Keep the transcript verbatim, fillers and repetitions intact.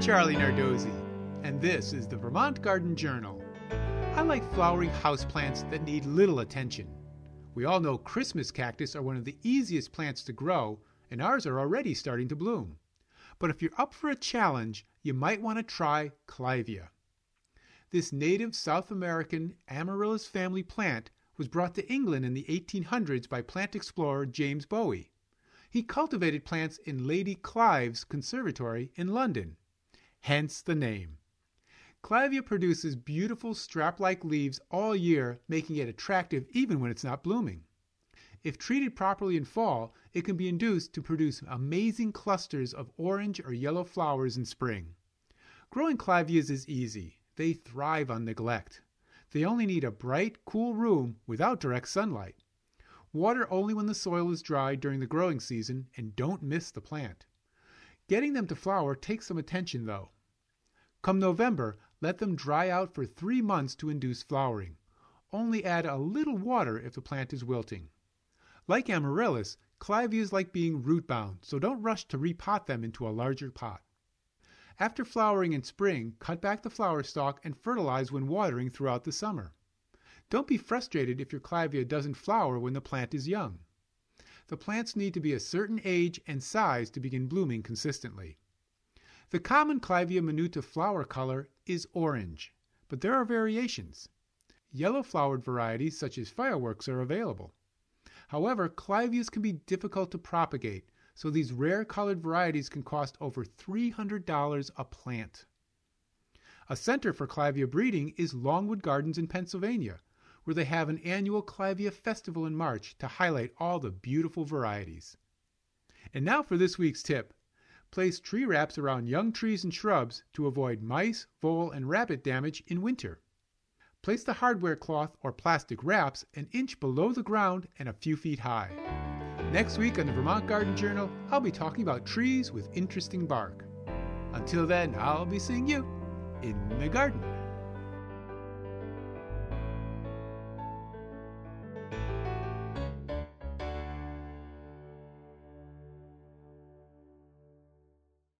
I'm Charlie Nardozzi, and this is the Vermont Garden Journal. I like flowering houseplants that need little attention. We all know Christmas cactus are one of the easiest plants to grow, and ours are already starting to bloom. But if you're up for a challenge, you might want to try Clivia. This native South American amaryllis family plant was brought to England in the eighteen hundreds by plant explorer James Bowie. He cultivated plants in Lady Clive's Conservatory in London, hence the name. Clivia produces beautiful strap-like leaves all year, making it attractive even when it's not blooming. If treated properly in fall, it can be induced to produce amazing clusters of orange or yellow flowers in spring. Growing clivias is easy. They thrive on neglect. They only need a bright, cool room without direct sunlight. Water only when the soil is dry during the growing season, and don't miss the plant. Getting them to flower takes some attention, though. Come November, let them dry out for three months to induce flowering. Only add a little water if the plant is wilting. Like amaryllis, clivias like being root-bound, so don't rush to repot them into a larger pot. After flowering in spring, cut back the flower stalk and fertilize when watering throughout the summer. Don't be frustrated if your clivia doesn't flower when the plant is young. The plants need to be a certain age and size to begin blooming consistently. The common Clivia miniata flower color is orange, but there are variations. Yellow-flowered varieties such as fireworks are available. However, clivias can be difficult to propagate, so these rare colored varieties can cost over three hundred dollars a plant. A center for Clivia breeding is Longwood Gardens in Pennsylvania, where they have an annual Clivia Festival in March to highlight all the beautiful varieties. And now for this week's tip. Place tree wraps around young trees and shrubs to avoid mice, vole, and rabbit damage in winter. Place the hardware cloth or plastic wraps an inch below the ground and a few feet high. Next week on the Vermont Garden Journal, I'll be talking about trees with interesting bark. Until then, I'll be seeing you in the garden.